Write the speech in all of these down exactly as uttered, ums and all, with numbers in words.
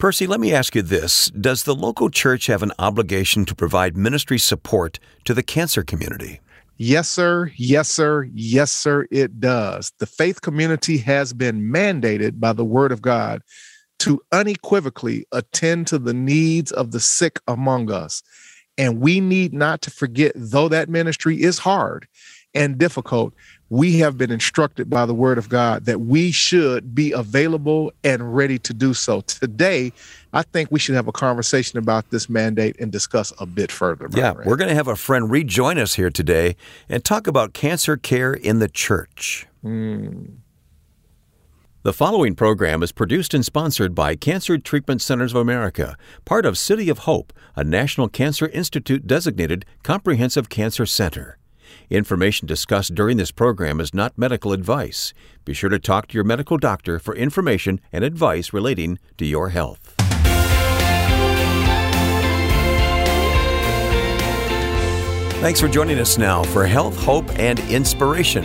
Percy, let me ask you this. Does the local church have an obligation to provide ministry support to the cancer community? Yes, sir. Yes, sir. Yes, sir. It does. The faith community has been mandated by the Word of God to unequivocally attend to the needs of the sick among us. And we need not to forget, though that ministry is hard and difficult, we have been instructed by the Word of God that we should be available and ready to do so. Today, I think we should have a conversation about this mandate and discuss a bit further. Yeah, Rand. We're going to have a friend rejoin us here today and talk about cancer care in the church. Mm. The following program is produced and sponsored by Cancer Treatment Centers of America, part of City of Hope, a National Cancer Institute designated comprehensive cancer center. Information discussed during this program is not medical advice. Be sure to talk to your medical doctor for information and advice relating to your health. Thanks for joining us now for Health, Hope, and Inspiration.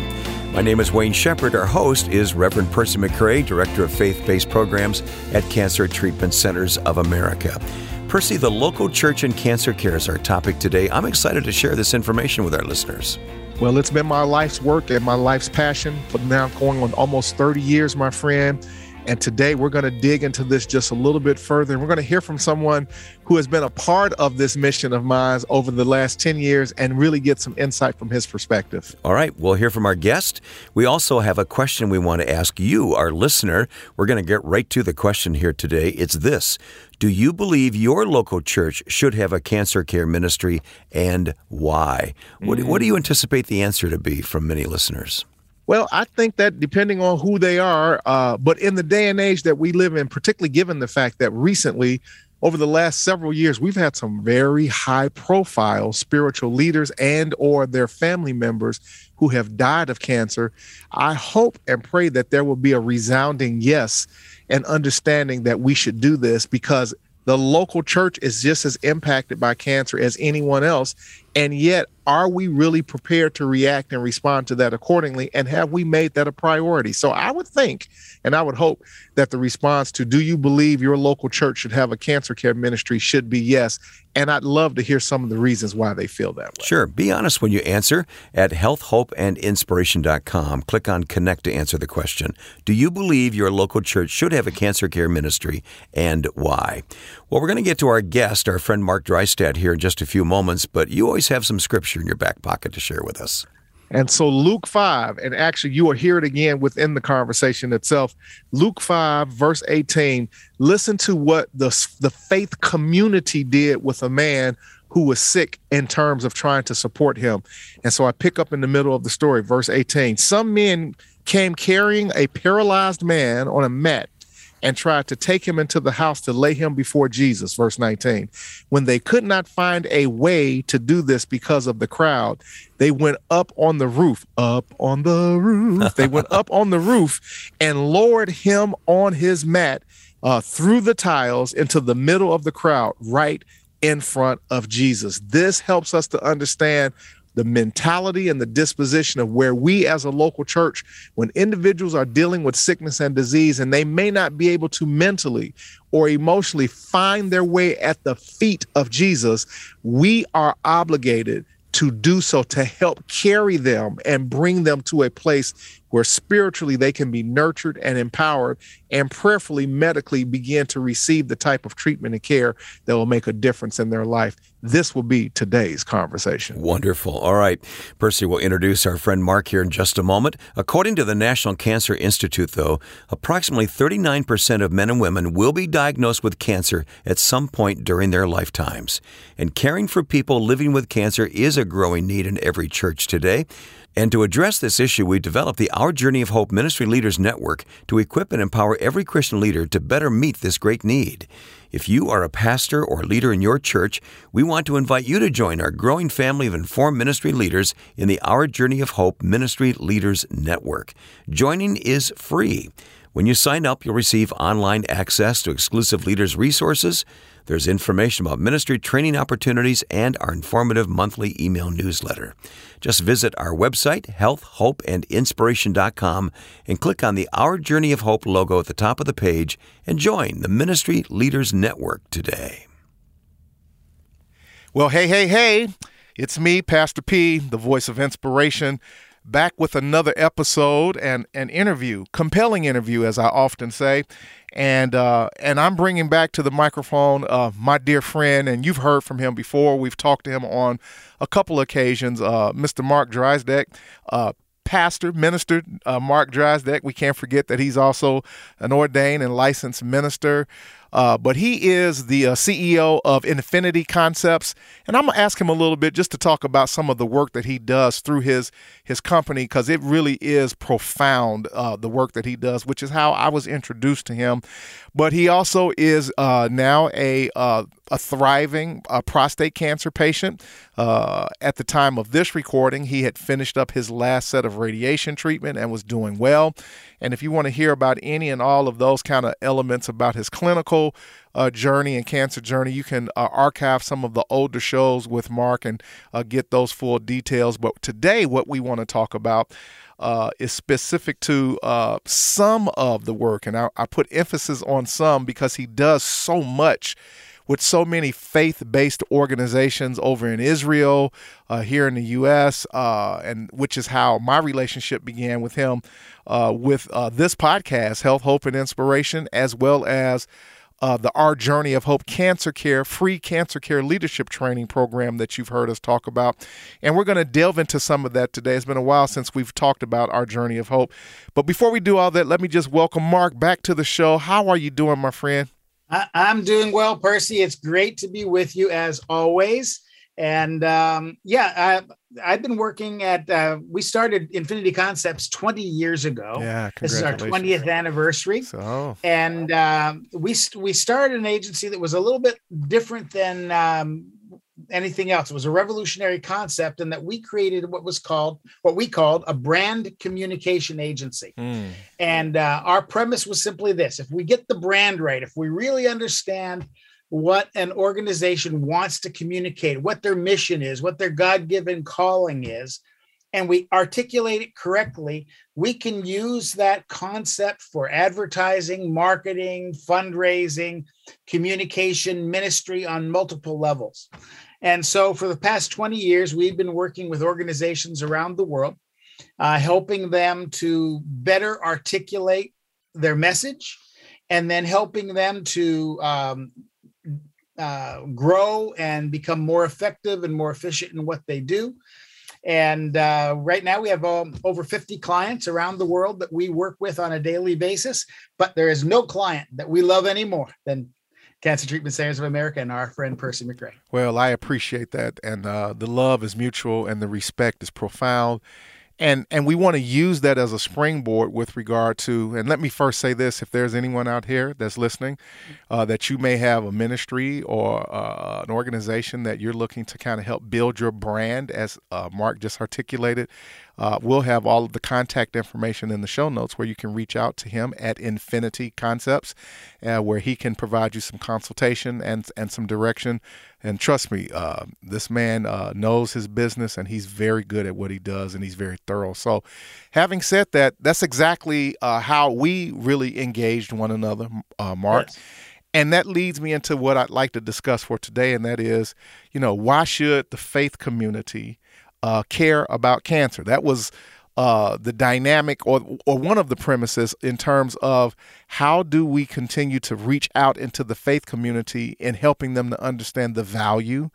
My name is Wayne Shepherd. Our host is Reverend Percy McCray, Director of Faith-Based Programs at Cancer Treatment Centers of America. Percy, the local church and cancer care is our topic today. I'm excited to share this information with our listeners. Well, it's been my life's work and my life's passion for now going on almost thirty years, my friend. And today we're going to dig into this just a little bit further. And we're going to hear from someone who has been a part of this mission of mine over the last ten years and really get some insight from his perspective. All right. We'll hear from our guest. We also have a question we want to ask you, our listener. We're going to get right to the question here today. It's this. Do you believe your local church should have a cancer care ministry, and why? Mm-hmm. What, what do you anticipate the answer to be from many listeners? Well, I think that depending on who they are, uh, but in the day and age that we live in, particularly given the fact that recently, over the last several years, we've had some very high-profile spiritual leaders and or their family members who have died of cancer, I hope and pray that there will be a resounding yes and understanding that we should do this, because the local church is just as impacted by cancer as anyone else. And yet, are we really prepared to react and respond to that accordingly? And have we made that a priority? So I would think, and I would hope, that the response to do you believe your local church should have a cancer care ministry should be yes. And I'd love to hear some of the reasons why they feel that way. Sure. Be honest when you answer at health hope and inspiration dot com. Click on Connect to answer the question. Do you believe your local church should have a cancer care ministry, and why? Well, we're going to get to our guest, our friend Mark Drystead, here in just a few moments, but you always have some scripture in your back pocket to share with us. And so Luke five, and actually you will hear it again within the conversation itself. Luke five, verse eighteen, listen to what the, the faith community did with a man who was sick in terms of trying to support him. And so I pick up in the middle of the story, verse eighteen. Some men came carrying a paralyzed man on a mat and tried to take him into the house to lay him before Jesus, verse nineteen. When they could not find a way to do this because of the crowd, they went up on the roof, up on the roof. They went up on the roof and lowered him on his mat uh, through the tiles into the middle of the crowd, right in front of Jesus. This helps us to understand the mentality and the disposition of where we as a local church, when individuals are dealing with sickness and disease, and they may not be able to mentally or emotionally find their way at the feet of Jesus, we are obligated to do so, to help carry them and bring them to a place where spiritually they can be nurtured and empowered and prayerfully, medically begin to receive the type of treatment and care that will make a difference in their life. This will be today's conversation. Wonderful. All right. Percy will introduce our friend Mark here in just a moment. According to the National Cancer Institute, though, approximately thirty-nine percent of men and women will be diagnosed with cancer at some point during their lifetimes. And caring for people living with cancer is a growing need in every church today. And to address this issue, we developed the Our Journey of Hope Ministry Leaders Network to equip and empower every Christian leader to better meet this great need. If you are a pastor or leader in your church, we want to invite you to join our growing family of informed ministry leaders in the Our Journey of Hope Ministry Leaders Network. Joining is free. When you sign up, you'll receive online access to exclusive leaders' resources. There's information about ministry training opportunities and our informative monthly email newsletter. Just visit our website, health hope and inspiration dot com, and click on the Our Journey of Hope logo at the top of the page and join the Ministry Leaders Network today. Well, hey, hey, hey, it's me, Pastor P, the voice of inspiration, back with another episode and an interview, compelling interview, as I often say. And uh, and I'm bringing back to the microphone uh, my dear friend, and you've heard from him before. We've talked to him on a couple occasions, uh, Mister Mark Drystead, uh Pastor, minister, uh, Mark Drystead. We can't forget that he's also an ordained and licensed minister. Uh, but he is the uh, C E O of Infinity Concepts, and I'm going to ask him a little bit just to talk about some of the work that he does through his his company, because it really is profound, uh, the work that he does, which is how I was introduced to him. But he also is uh, now a uh, a thriving uh, prostate cancer patient. Uh, at the time of this recording, he had finished up his last set of radiation treatment and was doing well. And if you want to hear about any and all of those kind of elements about his clinical uh, journey and cancer journey, you can uh, archive some of the older shows with Mark and uh, get those full details. But today, what we want to talk about uh, is specific to uh, some of the work. And I, I put emphasis on some because he does so much with so many faith-based organizations over in Israel, uh, here in the U S, uh, and which is how my relationship began with him, uh, with uh, this podcast, Health, Hope, and Inspiration, as well as uh, the Our Journey of Hope Cancer Care, free cancer care leadership training program that you've heard us talk about. And we're going to delve into some of that today. It's been a while since we've talked about Our Journey of Hope. But before we do all that, let me just welcome Mark back to the show. How are you doing, my friend? I'm doing well, Percy. It's great to be with you as always. And um, yeah, I, I've been working at, uh, we started Infinity Concepts twenty years ago. Yeah, this is our twentieth anniversary. So. And uh, we, we started an agency that was a little bit different than um, anything else. It was a revolutionary concept in that we created what was called, what we called a brand communication agency. Mm. And uh, our premise was simply this: if we get the brand right, if we really understand what an organization wants to communicate, what their mission is, what their God-given calling is, and we articulate it correctly, we can use that concept for advertising, marketing, fundraising, communication, ministry on multiple levels. And so for the past twenty years, we've been working with organizations around the world, uh, helping them to better articulate their message, and then helping them to um, uh, grow and become more effective and more efficient in what they do. And uh, right now we have um, over fifty clients around the world that we work with on a daily basis, but there is no client that we love any more than Cancer Treatment Centers of America and our friend Percy McCray. Well, I appreciate that. And uh, the love is mutual and the respect is profound. And and we want to use that as a springboard with regard to, and let me first say this, if there's anyone out here that's listening, uh, that you may have a ministry or uh, an organization that you're looking to kind of help build your brand, as uh, Mark just articulated, uh, we'll have all of the contact information in the show notes where you can reach out to him at Infinity Concepts, uh, where he can provide you some consultation and, and some direction. And trust me, uh, this man uh, knows his business, and he's very good at what he does, and he's very thorough. So having said that, that's exactly uh, how we really engaged one another, uh, Mark. Yes. And that leads me into what I'd like to discuss for today, and that is, you know, why should the faith community uh, care about cancer? That was uh, the dynamic or, or one of the premises in terms of how do we continue to reach out into the faith community and helping them to understand the value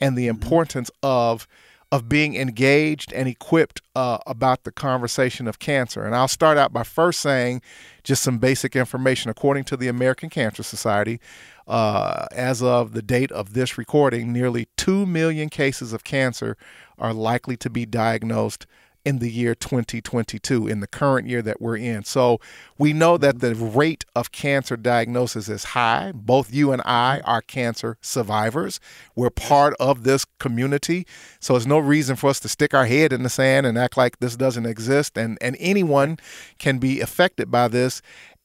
and the importance of of being engaged and equipped uh, about the conversation of cancer. And I'll start out by first saying just some basic information. According to the American Cancer Society, uh, as of the date of this recording, nearly two million cases of cancer are likely to be diagnosed in the year twenty twenty-two, in the current year that we're in. So we know that the rate of cancer diagnosis is high. Both you and I are cancer survivors. We're part of this community. So there's no reason for us to stick our head in the sand and act like this doesn't exist. And, and anyone can be affected by this.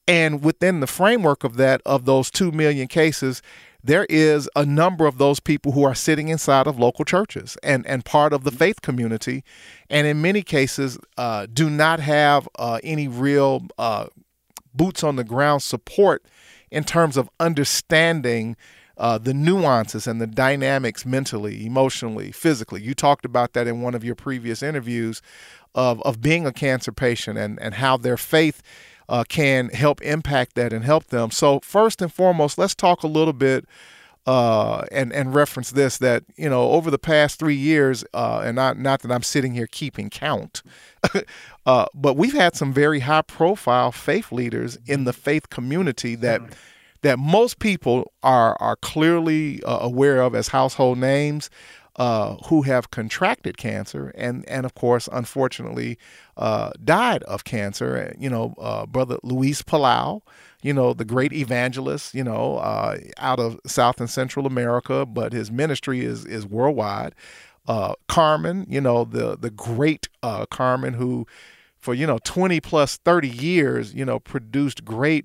And within the framework of that, of those two million cases, there is a number of those people who are sitting inside of local churches and, and part of the faith community, and in many cases uh, do not have uh, any real uh, boots on the ground support in terms of understanding uh, the nuances and the dynamics mentally, emotionally, physically. You talked about that in one of your previous interviews of, of being a cancer patient and, and how their faith Uh, can help impact that and help them. So first and foremost, let's talk a little bit uh, and and reference this, that, you know, over the past three years, uh, and not, not that I'm sitting here keeping count, uh, but we've had some very high profile faith leaders in the faith community that that most people are, are clearly uh, aware of as household names, uh, who have contracted cancer and, and of course, unfortunately, uh, died of cancer. You know, uh, Brother Luis Palau, you know, the great evangelist, you know, uh, out of South and Central America, but his ministry is, is worldwide. Uh, Carmen, you know, the, the great, uh, Carmen, who for, you know, twenty plus thirty years, you know, produced great,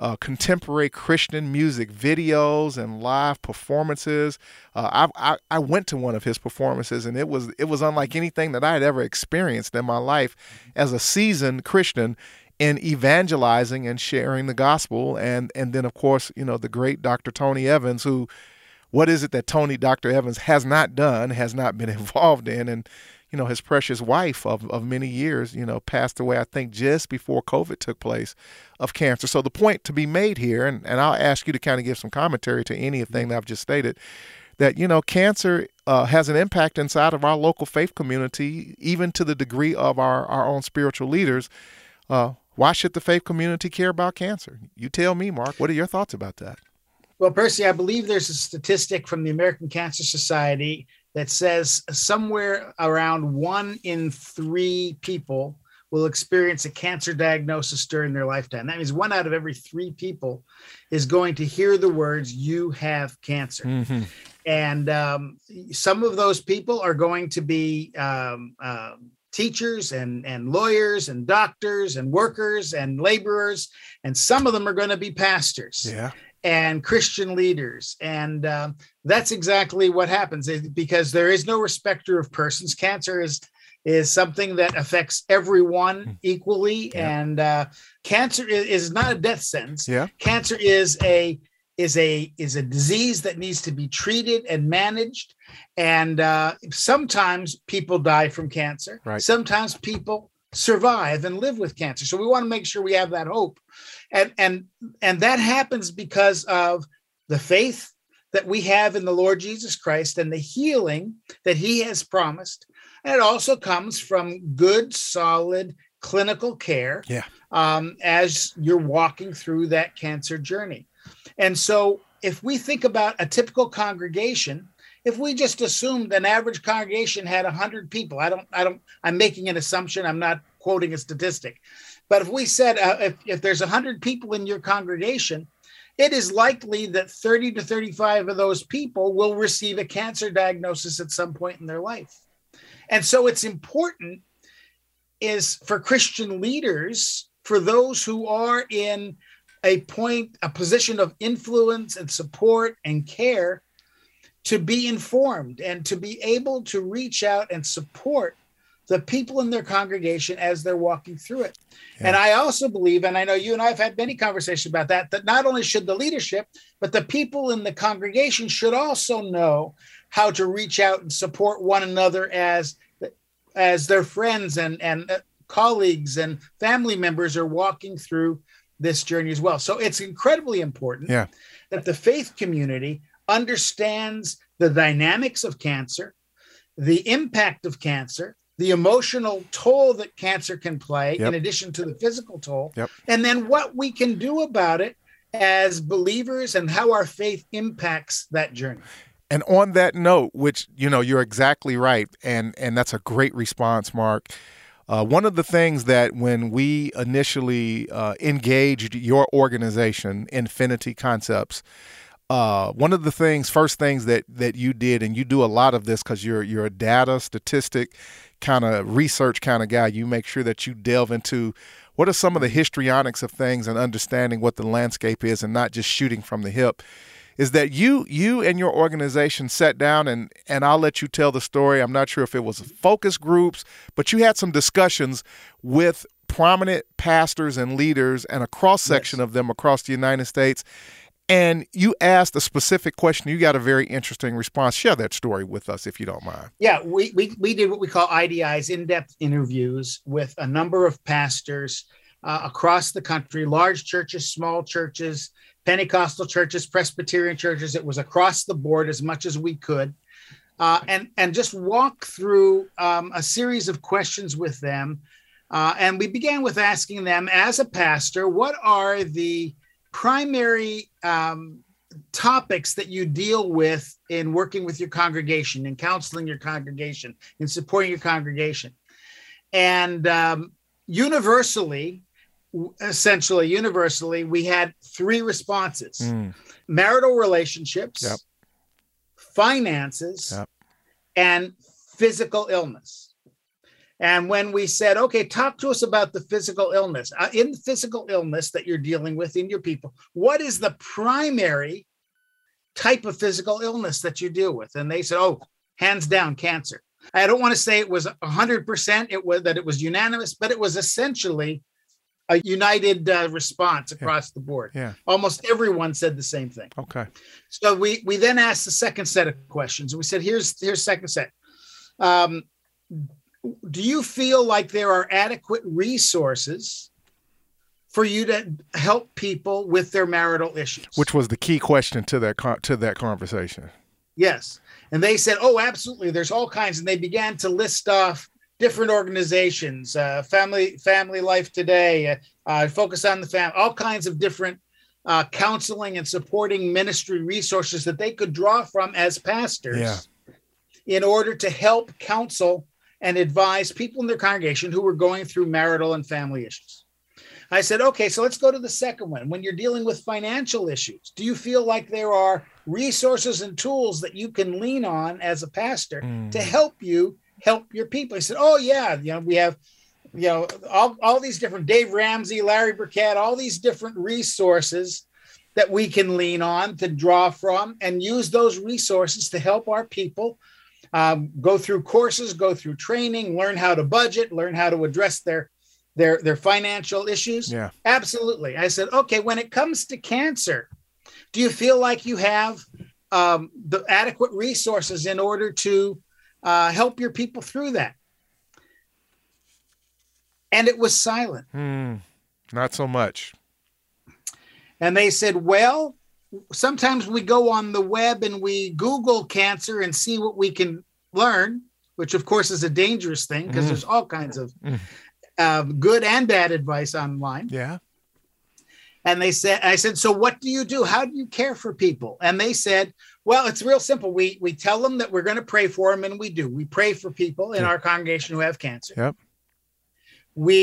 Uh, contemporary Christian music videos and live performances. Uh, I, I I went to one of his performances, and it was it was unlike anything that I had ever experienced in my life as a seasoned Christian in evangelizing and sharing the gospel. And and then of course, you know, the great Doctor Tony Evans, who, what is it that Tony Doctor Evans has not done, has not been involved in, and you know, his precious wife of, of many years, you know, passed away, I think, just before COVID took place, of cancer. So the point to be made here, and, and I'll ask you to kind of give some commentary to anything that I've just stated, that, you know, cancer uh, has an impact inside of our local faith community, even to the degree of our, our own spiritual leaders. Uh, why should the faith community care about cancer? You tell me, Mark. What are your thoughts about that? Well, Percy, I believe there's a statistic from the American Cancer Society that says somewhere around one in three people will experience a cancer diagnosis during their lifetime. That means one out of every three people is going to hear the words, "You have cancer." Mm-hmm. And um, some of those people are going to be um, uh, teachers and, and lawyers and doctors and workers and laborers. And some of them are going to be pastors. Yeah. And Christian leaders. And uh, that's exactly what happens, because there is no respecter of persons. Cancer is is something that affects everyone equally. Yeah. And uh, cancer is, is not a death sentence. Yeah. Cancer is a is a is a disease that needs to be treated and managed. And uh, sometimes people die from cancer. Right. Sometimes people survive and live with cancer. So we want to make sure we have that hope. And and and that happens because of the faith that we have in the Lord Jesus Christ and the healing that he has promised. And it also comes from good, solid clinical care, yeah, um, as you're walking through that cancer journey. And so if we think about a typical congregation, if we just assumed an average congregation had one hundred people, I don't, I don't, I'm making an assumption, I'm not quoting a statistic. But if we said, uh, if, if there's one hundred people in your congregation, it is likely that thirty to thirty-five of those people will receive a cancer diagnosis at some point in their life. And so it's important is for Christian leaders, for those who are in a point, a position of influence and support and care, to be informed and to be able to reach out and support the people in their congregation as they're walking through it. Yeah. And I also believe, and I know you and I have had many conversations about that, that not only should the leadership, but the people in the congregation should also know how to reach out and support one another as, as their friends and, and colleagues and family members are walking through this journey as well. So it's incredibly important, yeah, that the faith community understands the dynamics of cancer, the impact of cancer, the emotional toll that cancer can play, yep, in addition to the physical toll, yep, and then what we can do about it as believers and how our faith impacts that journey. And on that note, which, you know, you're exactly right, and, and that's a great response, Mark. Uh, one of the things that when we initially uh, engaged your organization, Infinity Concepts, Uh, one of the things, first things that, that you did, and you do a lot of this because you're you're a data statistic kind of research kind of guy. You make sure that you delve into what are some of the histrionics of things and understanding what the landscape is and not just shooting from the hip, is that you you and your organization sat down, and, and I'll let you tell the story. I'm not sure if it was focus groups, but you had some discussions with prominent pastors and leaders and a cross-section yes. of them across the United States, and you asked a specific question. You got a very interesting response. Share that story with us if you don't mind. Yeah, we we, we did what we call I D I's, in-depth interviews, with a number of pastors uh, across the country, large churches, small churches, Pentecostal churches, Presbyterian churches. It was across the board as much as we could. Uh, and, and just walk through um, a series of questions with them. Uh, and we began with asking them, as a pastor, what are the primary um, topics that you deal with in working with your congregation, in counseling your congregation, in supporting your congregation? And um, universally, Essentially, universally, we had three responses: mm. marital relationships, yep. finances, yep. and physical illness. And when we said, okay, talk to us about the physical illness, uh, in the physical illness that you're dealing with in your people, what is the primary type of physical illness that you deal with? And they said, oh, hands down, cancer. I don't want to say it was one hundred percent, it was that it was unanimous, but it was essentially a united uh, response across yeah. the board. Yeah. Almost everyone said the same thing. Okay. So we we then asked the second set of questions. We said, here's here's second set. Um, do you feel like there are adequate resources for you to help people with their marital issues? Which was the key question to that con- to that conversation. Yes. And they said, oh, absolutely. There's all kinds. And they began to list off different organizations, uh, Family Family Life Today, uh, uh, Focus on the Family, all kinds of different uh, counseling and supporting ministry resources that they could draw from as pastors yeah. in order to help counsel and advise people in their congregation who were going through marital and family issues. I said, okay, so let's go to the second one. When you're dealing with financial issues, do you feel like there are resources and tools that you can lean on as a pastor mm. to help you help your people? He said, oh yeah, you know, we have, you know, all, all these different, Dave Ramsey, Larry Burkett, all these different resources that we can lean on to draw from and use those resources to help our people um, go through courses, go through training, learn how to budget, learn how to address their, their, their financial issues. Yeah, absolutely. I said, okay, when it comes to cancer, do you feel like you have um, the adequate resources in order to Uh, help your people through that? And it was silent. Hmm. Not so much. And they said, well, sometimes we go on the web and we Google cancer and see what we can learn, which of course is a dangerous thing because mm. there's all kinds of uh, good and bad advice online. Yeah. And they said, I said, so what do you do? How do you care for people? And they said, well, it's real simple. We we tell them that we're going to pray for them, and we do. We pray for people in yep. our congregation who have cancer. Yep. We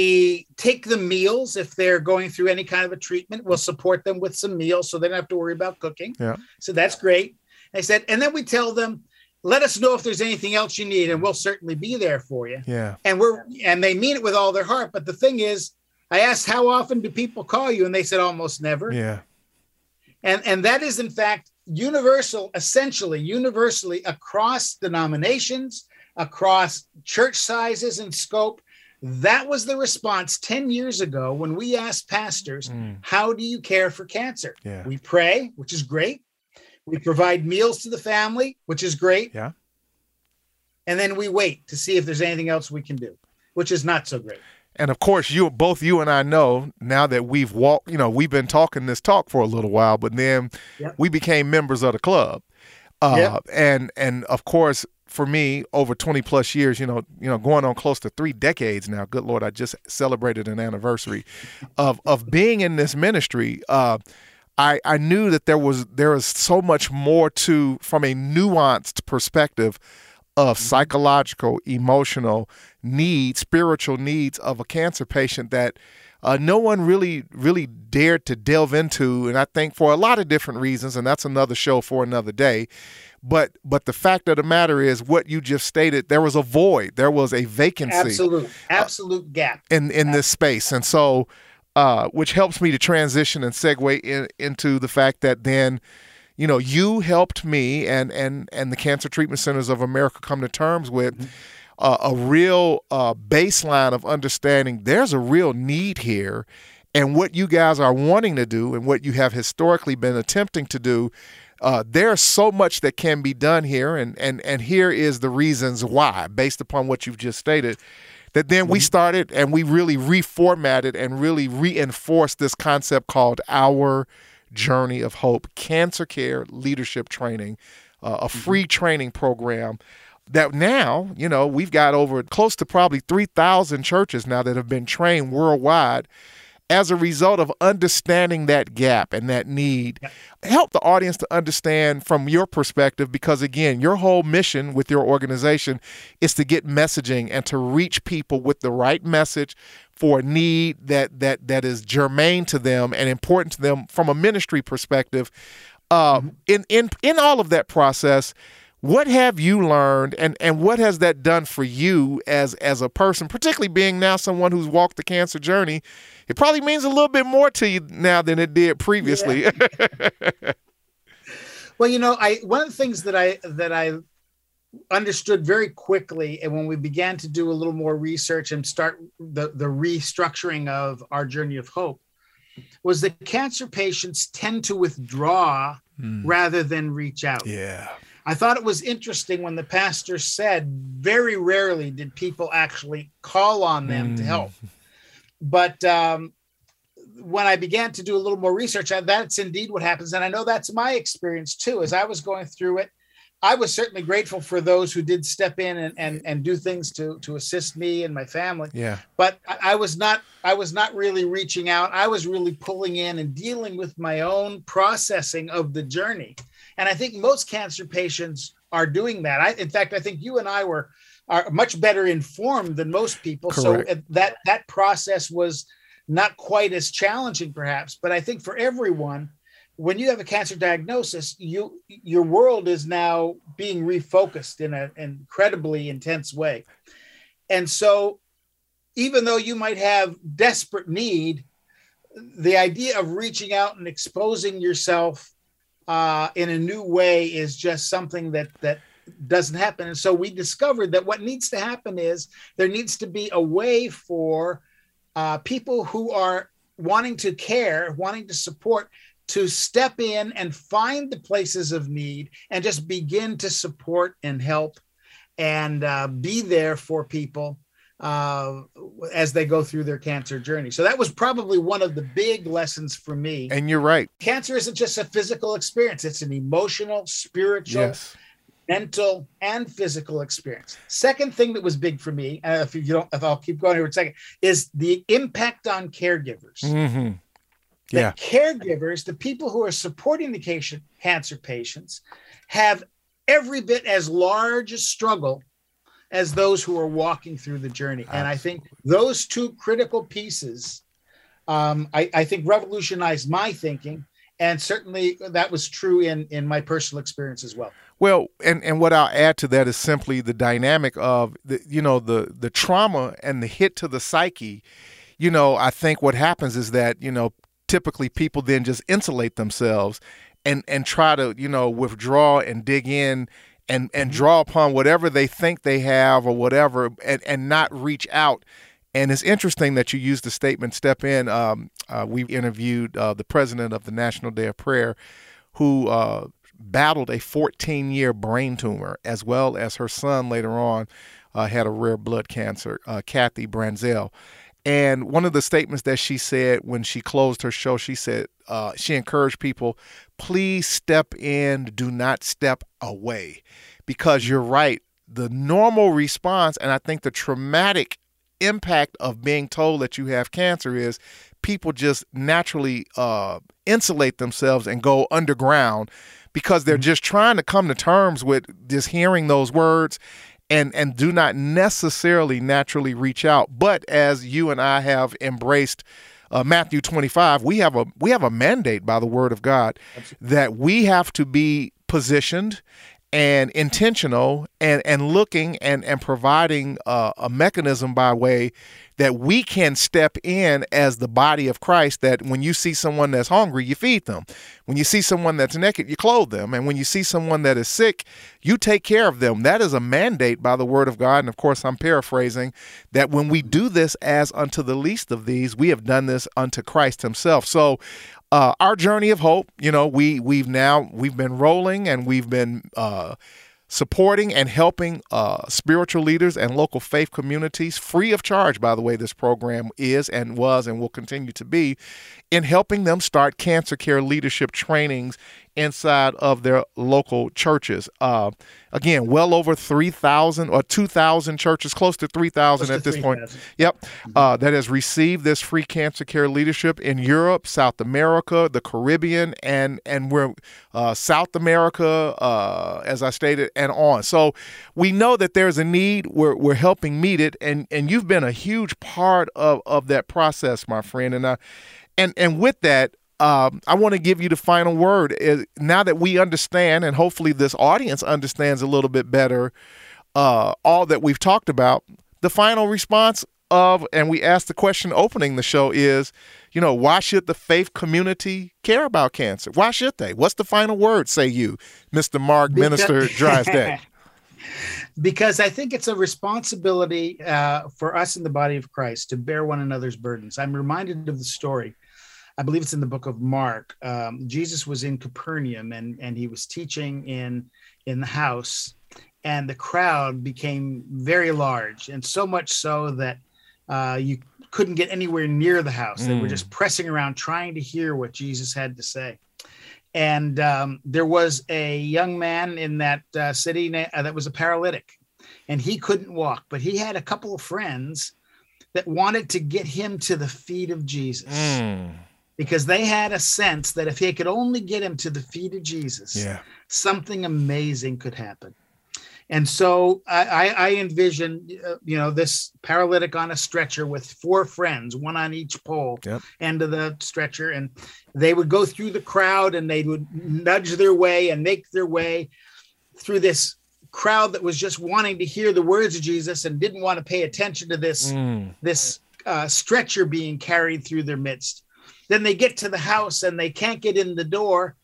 take the meals. If they're going through any kind of a treatment, we'll support them with some meals so they don't have to worry about cooking. Yep. So that's great. I said, and then we tell them, let us know if there's anything else you need, and we'll certainly be there for you. Yeah. And we're and they mean it with all their heart. But the thing is, I asked, how often do people call you? And they said, almost never. Yeah. And and that is, in fact, universal, essentially universally across denominations, across church sizes and scope. That was the response ten years ago when we asked pastors, mm. how do you care for cancer? Yeah. We pray, which is great. We provide meals to the family, which is great. Yeah. And then we wait to see if there's anything else we can do, which is not so great. And of course, you both you and I know now that we've walked, you know, we've been talking this talk for a little while, but then yep. we became members of the club. Uh, yep. And and of course, for me, over twenty plus years, you know, you know, going on close to three decades now. Good Lord, I just celebrated an anniversary of of being in this ministry. Uh, I I knew that there was there is so much more to, from a nuanced perspective, of psychological, emotional needs, spiritual needs of a cancer patient that uh, no one really, really dared to delve into, and I think for a lot of different reasons, and that's another show for another day. But but the fact of the matter is, what you just stated, there was a void, there was a vacancy, absolute, absolute uh, gap in in this space, and so uh, which helps me to transition and segue in, into the fact that then, you know, you helped me and and and the Cancer Treatment Centers of America come to terms with mm-hmm. uh, a real uh, baseline of understanding. There's a real need here, and what you guys are wanting to do, and what you have historically been attempting to do. Uh, there's so much that can be done here, and, and and here is the reasons why, based upon what you've just stated, that then we started and we really reformatted and really reinforced this concept called Our Journey of Hope, Cancer Care Leadership Training, uh, a free training program that now, you know, we've got over close to probably three thousand churches now that have been trained worldwide as a result of understanding that gap and that need. Yep. Help the audience to understand from your perspective, because again, your whole mission with your organization is to get messaging and to reach people with the right message for a need that that that is germane to them and important to them from a ministry perspective. Uh, mm-hmm. in, in, in all of that process, what have you learned, and, and what has that done for you as as a person, particularly being now someone who's walked the cancer journey? It probably means a little bit more to you now than it did previously. Yeah. Well, you know, I one of the things that I that I understood very quickly, and when we began to do a little more research and start the, the restructuring of Our Journey of Hope, was that cancer patients tend to withdraw mm. rather than reach out. Yeah. I thought it was interesting when the pastor said very rarely did people actually call on them mm. to help. But um, when I began to do a little more research, that's indeed what happens. And I know that's my experience, too. As I was going through it, I was certainly grateful for those who did step in and, and, and do things to, to assist me and my family. Yeah. But I, I was not I was not really reaching out. I was really pulling in and dealing with my own processing of the journey. And I think most cancer patients are doing that. I, in fact, I think you and I were are much better informed than most people. Correct. So that that process was not quite as challenging, perhaps. But I think for everyone, when you have a cancer diagnosis, you your world is now being refocused in an incredibly intense way. And so even though you might have desperate need, the idea of reaching out and exposing yourself Uh, in a new way is just something that that doesn't happen. And so we discovered that what needs to happen is there needs to be a way for uh, people who are wanting to care, wanting to support, to step in and find the places of need and just begin to support and help and uh, be there for people uh, as they go through their cancer journey. So that was probably one of the big lessons for me. And you're right. Cancer isn't just a physical experience. It's an emotional, spiritual, yes. mental, and physical experience. Second thing that was big for me, uh, if you don't, if I'll keep going here for a second, is the impact on caregivers. Mm-hmm. Yeah. The caregivers, the people who are supporting the ca- cancer patients have every bit as large a struggle as those who are walking through the journey. Absolutely. And I think those two critical pieces, um, I, I think, revolutionized my thinking. And certainly that was true in, in my personal experience as well. Well, and, and what I'll add to that is simply the dynamic of, the, you know, the, the trauma and the hit to the psyche. You know, I think what happens is that, you know, typically people then just insulate themselves and, and try to, you know, withdraw and dig in and and draw upon whatever they think they have or whatever, and, and not reach out. And it's interesting that you used the statement, step in. Um, uh, we interviewed uh, the president of the National Day of Prayer, who uh, battled a fourteen-year brain tumor, as well as her son later on uh, had a rare blood cancer, uh, Kathy Branzell. And one of the statements that she said when she closed her show, she said uh, she encouraged people, please step in, do not step away, because you're right. The normal response, and I think the traumatic impact of being told that you have cancer, is people just naturally uh, insulate themselves and go underground because they're just trying to come to terms with just hearing those words. And and do not necessarily naturally reach out. But as you and I have embraced uh, Matthew twenty-five, we have a we have a mandate by the Word of God that we have to be positioned and intentional and and looking and and providing uh, a mechanism by way that we can step in as the body of Christ, that when you see someone that's hungry, you feed them. When you see someone that's naked, you clothe them. And when you see someone that is sick, you take care of them. That is a mandate by the Word of God. And of course, I'm paraphrasing that when we do this as unto the least of these, we have done this unto Christ himself. So uh, our journey of hope, you know, we, we've now, we've been rolling and we've been, uh, supporting and helping uh, spiritual leaders and local faith communities, free of charge, by the way, this program is and was and will continue to be, in helping them start cancer care leadership trainings inside of their local churches. Uh, again, well over three thousand or two thousand churches, close to three thousand at this point. Yep. Uh, that has received this free cancer care leadership in Europe, South America, the Caribbean, and, and we're uh, South America, uh, as I stated, and on. So we know that there's a need. We're, we're helping meet it. And, and you've been a huge part of, of that process, my friend. And I, and, and with that, Um, I want to give you the final word. Now that we understand, and hopefully this audience understands a little bit better, uh, all that we've talked about, the final response of, and we asked the question opening the show is, you know, why should the faith community care about cancer? Why should they? What's the final word, say you, Mister Mark because, Minister Drystead? Because I think it's a responsibility uh, for us in the body of Christ to bear one another's burdens. I'm reminded of the story. I believe it's in the book of Mark. Um, Jesus was in Capernaum and, and he was teaching in, in the house, and the crowd became very large, and so much so that uh, you couldn't get anywhere near the house. Mm. They were just pressing around trying to hear what Jesus had to say. And um, there was a young man in that uh, city that was a paralytic, and he couldn't walk, but he had a couple of friends that wanted to get him to the feet of Jesus. Mm. Because they had a sense that if they could only get him to the feet of Jesus, yeah. something amazing could happen. And so I, I, I envision, uh, you know, this paralytic on a stretcher with four friends, one on each pole, yep. end of the stretcher. And they would go through the crowd and they would nudge their way and make their way through this crowd that was just wanting to hear the words of Jesus and didn't want to pay attention to this, mm. this uh, stretcher being carried through their midst. Then they get to the house and they can't get in the door,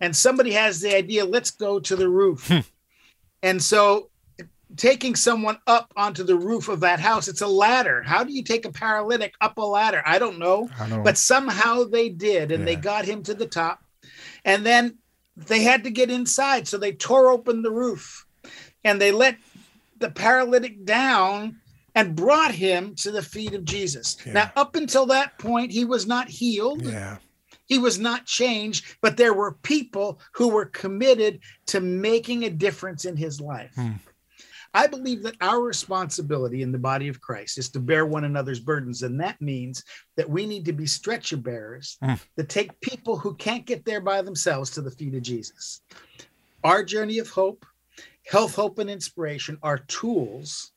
and somebody has the idea, let's go to the roof. Hmm. And so taking someone up onto the roof of that house, it's a ladder. How do you take a paralytic up a ladder? I don't know, I know. But somehow they did, and yeah. they got him to the top, and then they had to get inside. So they tore open the roof and they let the paralytic down and brought him to the feet of Jesus. Yeah. Now, up until that point, he was not healed. Yeah. He was not changed, but there were people who were committed to making a difference in his life. Hmm. I believe that our responsibility in the body of Christ is to bear one another's burdens. And that means that we need to be stretcher bearers hmm. that take people who can't get there by themselves to the feet of Jesus. Our journey of hope, health, hope, and inspiration are tools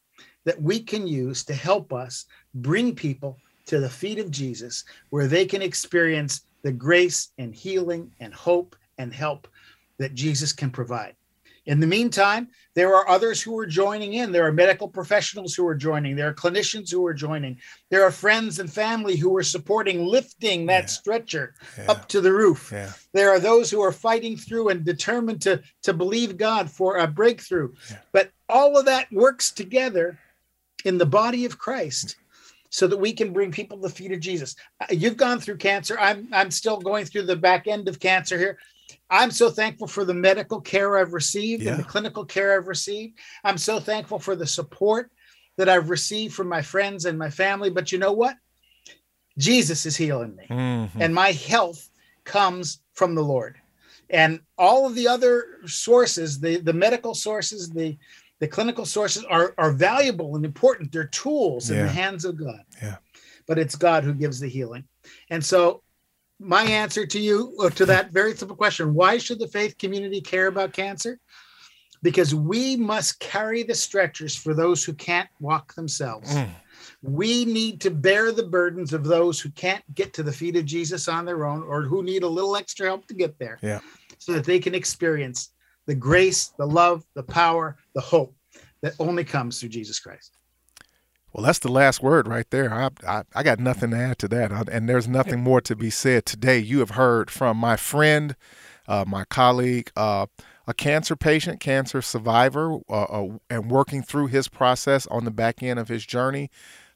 that we can use to help us bring people to the feet of Jesus, where they can experience the grace and healing and hope and help that Jesus can provide. In the meantime, there are others who are joining in. There are medical professionals who are joining. There are clinicians who are joining. There are friends and family who are supporting, lifting that yeah. stretcher yeah. up to the roof. Yeah. There are those who are fighting through and determined to, to believe God for a breakthrough. Yeah. But all of that works together in the body of Christ, so that we can bring people to the feet of Jesus. You've gone through cancer. I'm I'm still going through the back end of cancer here. I'm so thankful for the medical care I've received yeah. and the clinical care I've received. I'm so thankful for the support that I've received from my friends and my family. But you know what? Jesus is healing me. Mm-hmm. And my health comes from the Lord. And all of the other sources, the, the medical sources, the The clinical sources are, are valuable and important. They're tools in yeah. the hands of God. Yeah. But it's God who gives the healing. And so my answer to you, or to that very simple question, why should the faith community care about cancer? Because we must carry the stretchers for those who can't walk themselves. Mm. We need to bear the burdens of those who can't get to the feet of Jesus on their own, or who need a little extra help to get there, yeah. so that they can experience the grace, the love, the power, the hope that only comes through Jesus Christ. Well, that's the last word right there. I, I, I got nothing to add to that. I, and there's nothing more to be said today. You have heard from my friend, uh, my colleague, uh, a cancer patient, cancer survivor, uh, uh, and working through his process on the back end of his journey,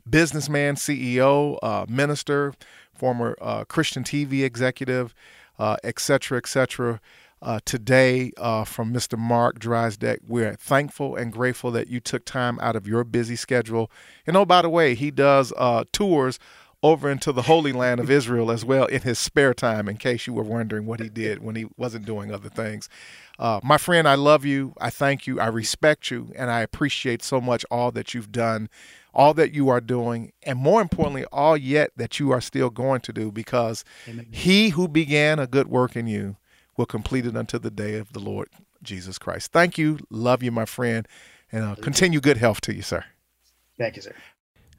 businessman, C E O, uh, minister, former uh, Christian T V executive, uh, et cetera, et cetera. Uh, today, uh, from Mister Mark Drystead, we're thankful and grateful that you took time out of your busy schedule. And oh, by the way, he does uh, tours over into the Holy Land of Israel as well in his spare time, in case you were wondering what he did when he wasn't doing other things. Uh, my friend, I love you. I thank you. I respect you. And I appreciate so much all that you've done, all that you are doing, and more importantly, all yet that you are still going to do, because Amen. He who began a good work in you will complete it until the day of the Lord Jesus Christ. Thank you. Love you, my friend. And uh, continue good health to you, sir. Thank you, sir.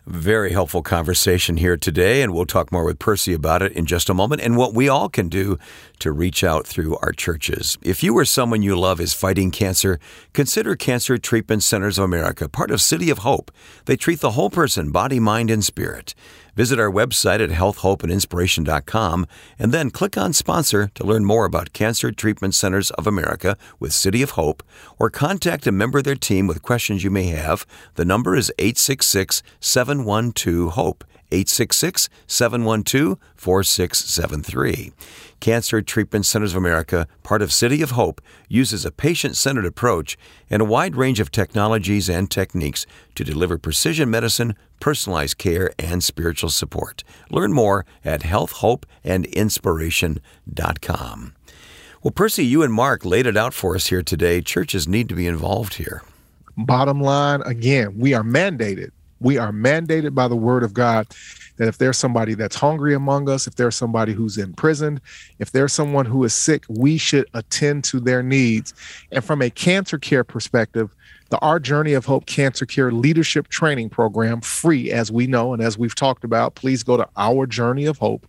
Very helpful conversation here today, and we'll talk more with Percy about it in just a moment, and what we all can do to reach out through our churches. If you or someone you love is fighting cancer, consider Cancer Treatment Centers of America, part of City of Hope. They treat the whole person, body, mind, and spirit. Visit our website at health hope and inspiration dot com, and then click on Sponsor to learn more about Cancer Treatment Centers of America with City of Hope, or contact a member of their team with questions you may have. The number is eight six six, seven one two, HOPE, eight six six, seven one two, four six seven three. Cancer Treatment Centers of America, part of City of Hope, uses a patient-centered approach and a wide range of technologies and techniques to deliver precision medicine, personalized care, and spiritual support. Learn more at health hope and inspiration dot com. Well, Percy, you and Mark laid it out for us here today. Churches need to be involved here. Bottom line, again, we are mandated. We are mandated by the Word of God that if there's somebody that's hungry among us, if there's somebody who's imprisoned, if there's someone who is sick, we should attend to their needs. And from a cancer care perspective, the Our Journey of Hope Cancer Care Leadership Training Program, free as we know and as we've talked about, please go to our journey of hope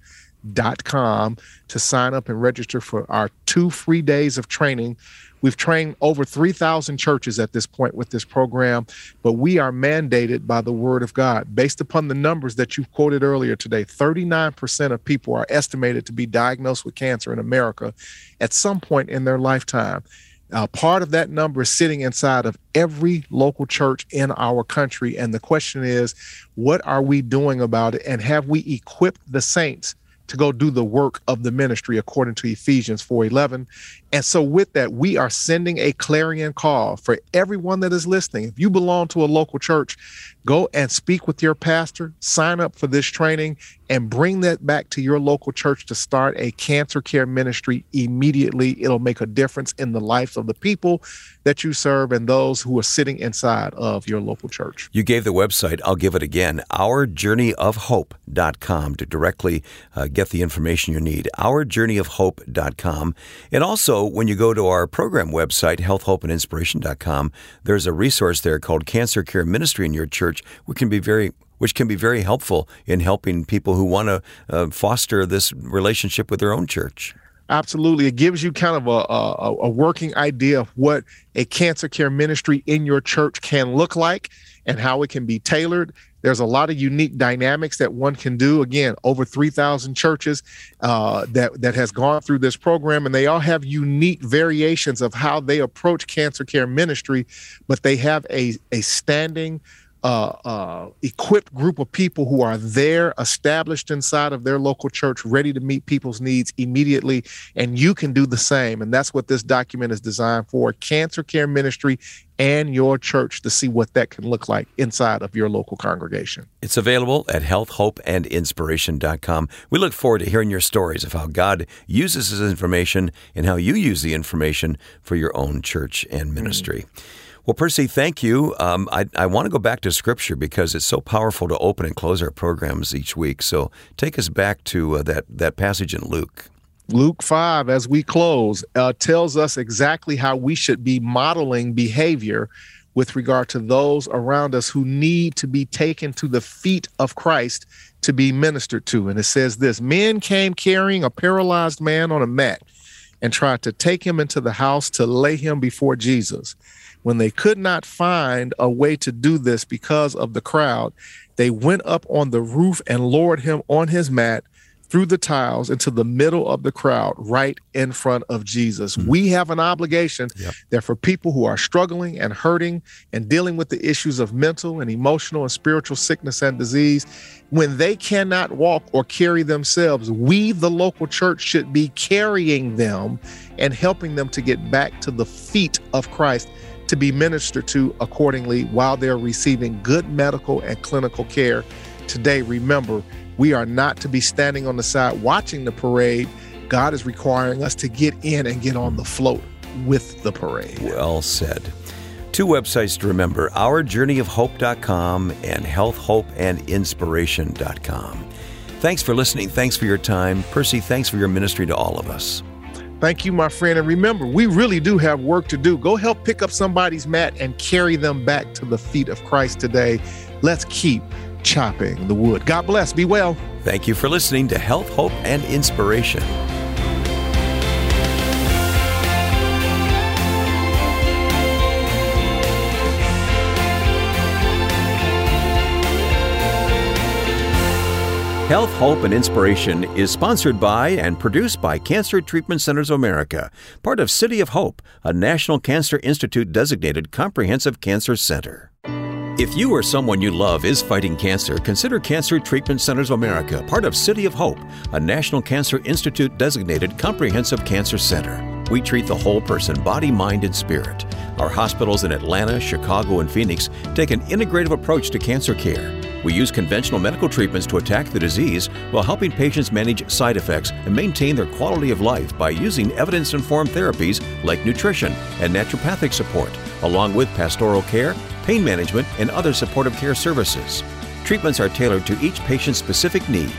dot com to sign up and register for our two free days of training. We've trained over three thousand churches at this point with this program, but we are mandated by the Word of God. Based upon the numbers that you quoted earlier today, thirty-nine percent of people are estimated to be diagnosed with cancer in America at some point in their lifetime. Uh, part of that number is sitting inside of every local church in our country. And the question is, what are we doing about it? And have we equipped the saints to go do the work of the ministry according to Ephesians four eleven? And so with that, we are sending a clarion call for everyone that is listening. If you belong to a local church, go and speak with your pastor, sign up for this training, and bring that back to your local church to start a cancer care ministry immediately. It'll make a difference in the lives of the people that you serve and those who are sitting inside of your local church. You gave the website. I'll give it again, our journey of hope dot com, to directly uh, get the information you need, our journey of hope dot com. And also, when you go to our program website, health hope and inspiration dot com, there's a resource there called Cancer Care Ministry in Your Church, which can be very which can be very helpful in helping people who want to uh, foster this relationship with their own church. Absolutely. It gives you kind of a, a, a working idea of what a cancer care ministry in your church can look like and how it can be tailored. There's a lot of unique dynamics that one can do. Again, over three thousand churches uh, that, that has gone through this program, and they all have unique variations of how they approach cancer care ministry, but they have a, a standing Uh, uh, equipped group of people who are there, established inside of their local church, ready to meet people's needs immediately. And you can do the same. And that's what this document is designed for, Cancer Care Ministry and Your Church, to see what that can look like inside of your local congregation. It's available at health hope and inspiration dot com. We look forward to hearing your stories of how God uses this information and how you use the information for your own church and ministry. Mm-hmm. Well, Percy, thank you. Um, I, I want to go back to Scripture because it's so powerful to open and close our programs each week. So take us back to uh, that, that passage in Luke. Luke five, as we close, uh, tells us exactly how we should be modeling behavior with regard to those around us who need to be taken to the feet of Christ to be ministered to. And it says this: men came carrying a paralyzed man on a mat and tried to take him into the house to lay him before Jesus. When they could not find a way to do this because of the crowd, they went up on the roof and lowered him on his mat through the tiles into the middle of the crowd, right in front of Jesus. Mm-hmm. We have an obligation yep. that for people who are struggling and hurting and dealing with the issues of mental and emotional and spiritual sickness and disease, when they cannot walk or carry themselves, we, the local church, should be carrying them and helping them to get back to the feet of Christ to be ministered to accordingly while they're receiving good medical and clinical care. Today, remember, we are not to be standing on the side watching the parade. God is requiring us to get in and get on the float with the parade. Well said. Two websites to remember, our journey of hope dot com and health hope and inspiration dot com. Thanks for listening. Thanks for your time. Percy, thanks for your ministry to all of us. Thank you, my friend. And remember, we really do have work to do. Go help pick up somebody's mat and carry them back to the feet of Christ today. Let's keep chopping the wood. God bless. Be well. Thank you for listening to Health, Hope, and Inspiration. Health, Hope, and Inspiration is sponsored by and produced by Cancer Treatment Centers of America, part of City of Hope, a National Cancer Institute designated comprehensive cancer center. If you or someone you love is fighting cancer, consider Cancer Treatment Centers of America, part of City of Hope, a National Cancer Institute designated comprehensive cancer center. We treat the whole person, body, mind, and spirit. Our hospitals in Atlanta, Chicago, and Phoenix take an integrative approach to cancer care. We use conventional medical treatments to attack the disease while helping patients manage side effects and maintain their quality of life by using evidence-informed therapies like nutrition and naturopathic support, along with pastoral care, pain management, and other supportive care services. Treatments are tailored to each patient's specific need.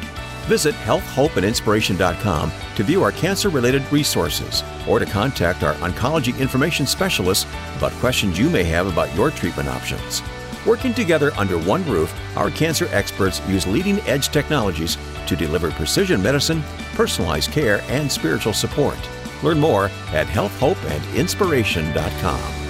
Visit health hope and inspiration dot com to view our cancer-related resources or to contact our oncology information specialists about questions you may have about your treatment options. Working together under one roof, our cancer experts use leading-edge technologies to deliver precision medicine, personalized care, and spiritual support. Learn more at health hope and inspiration dot com.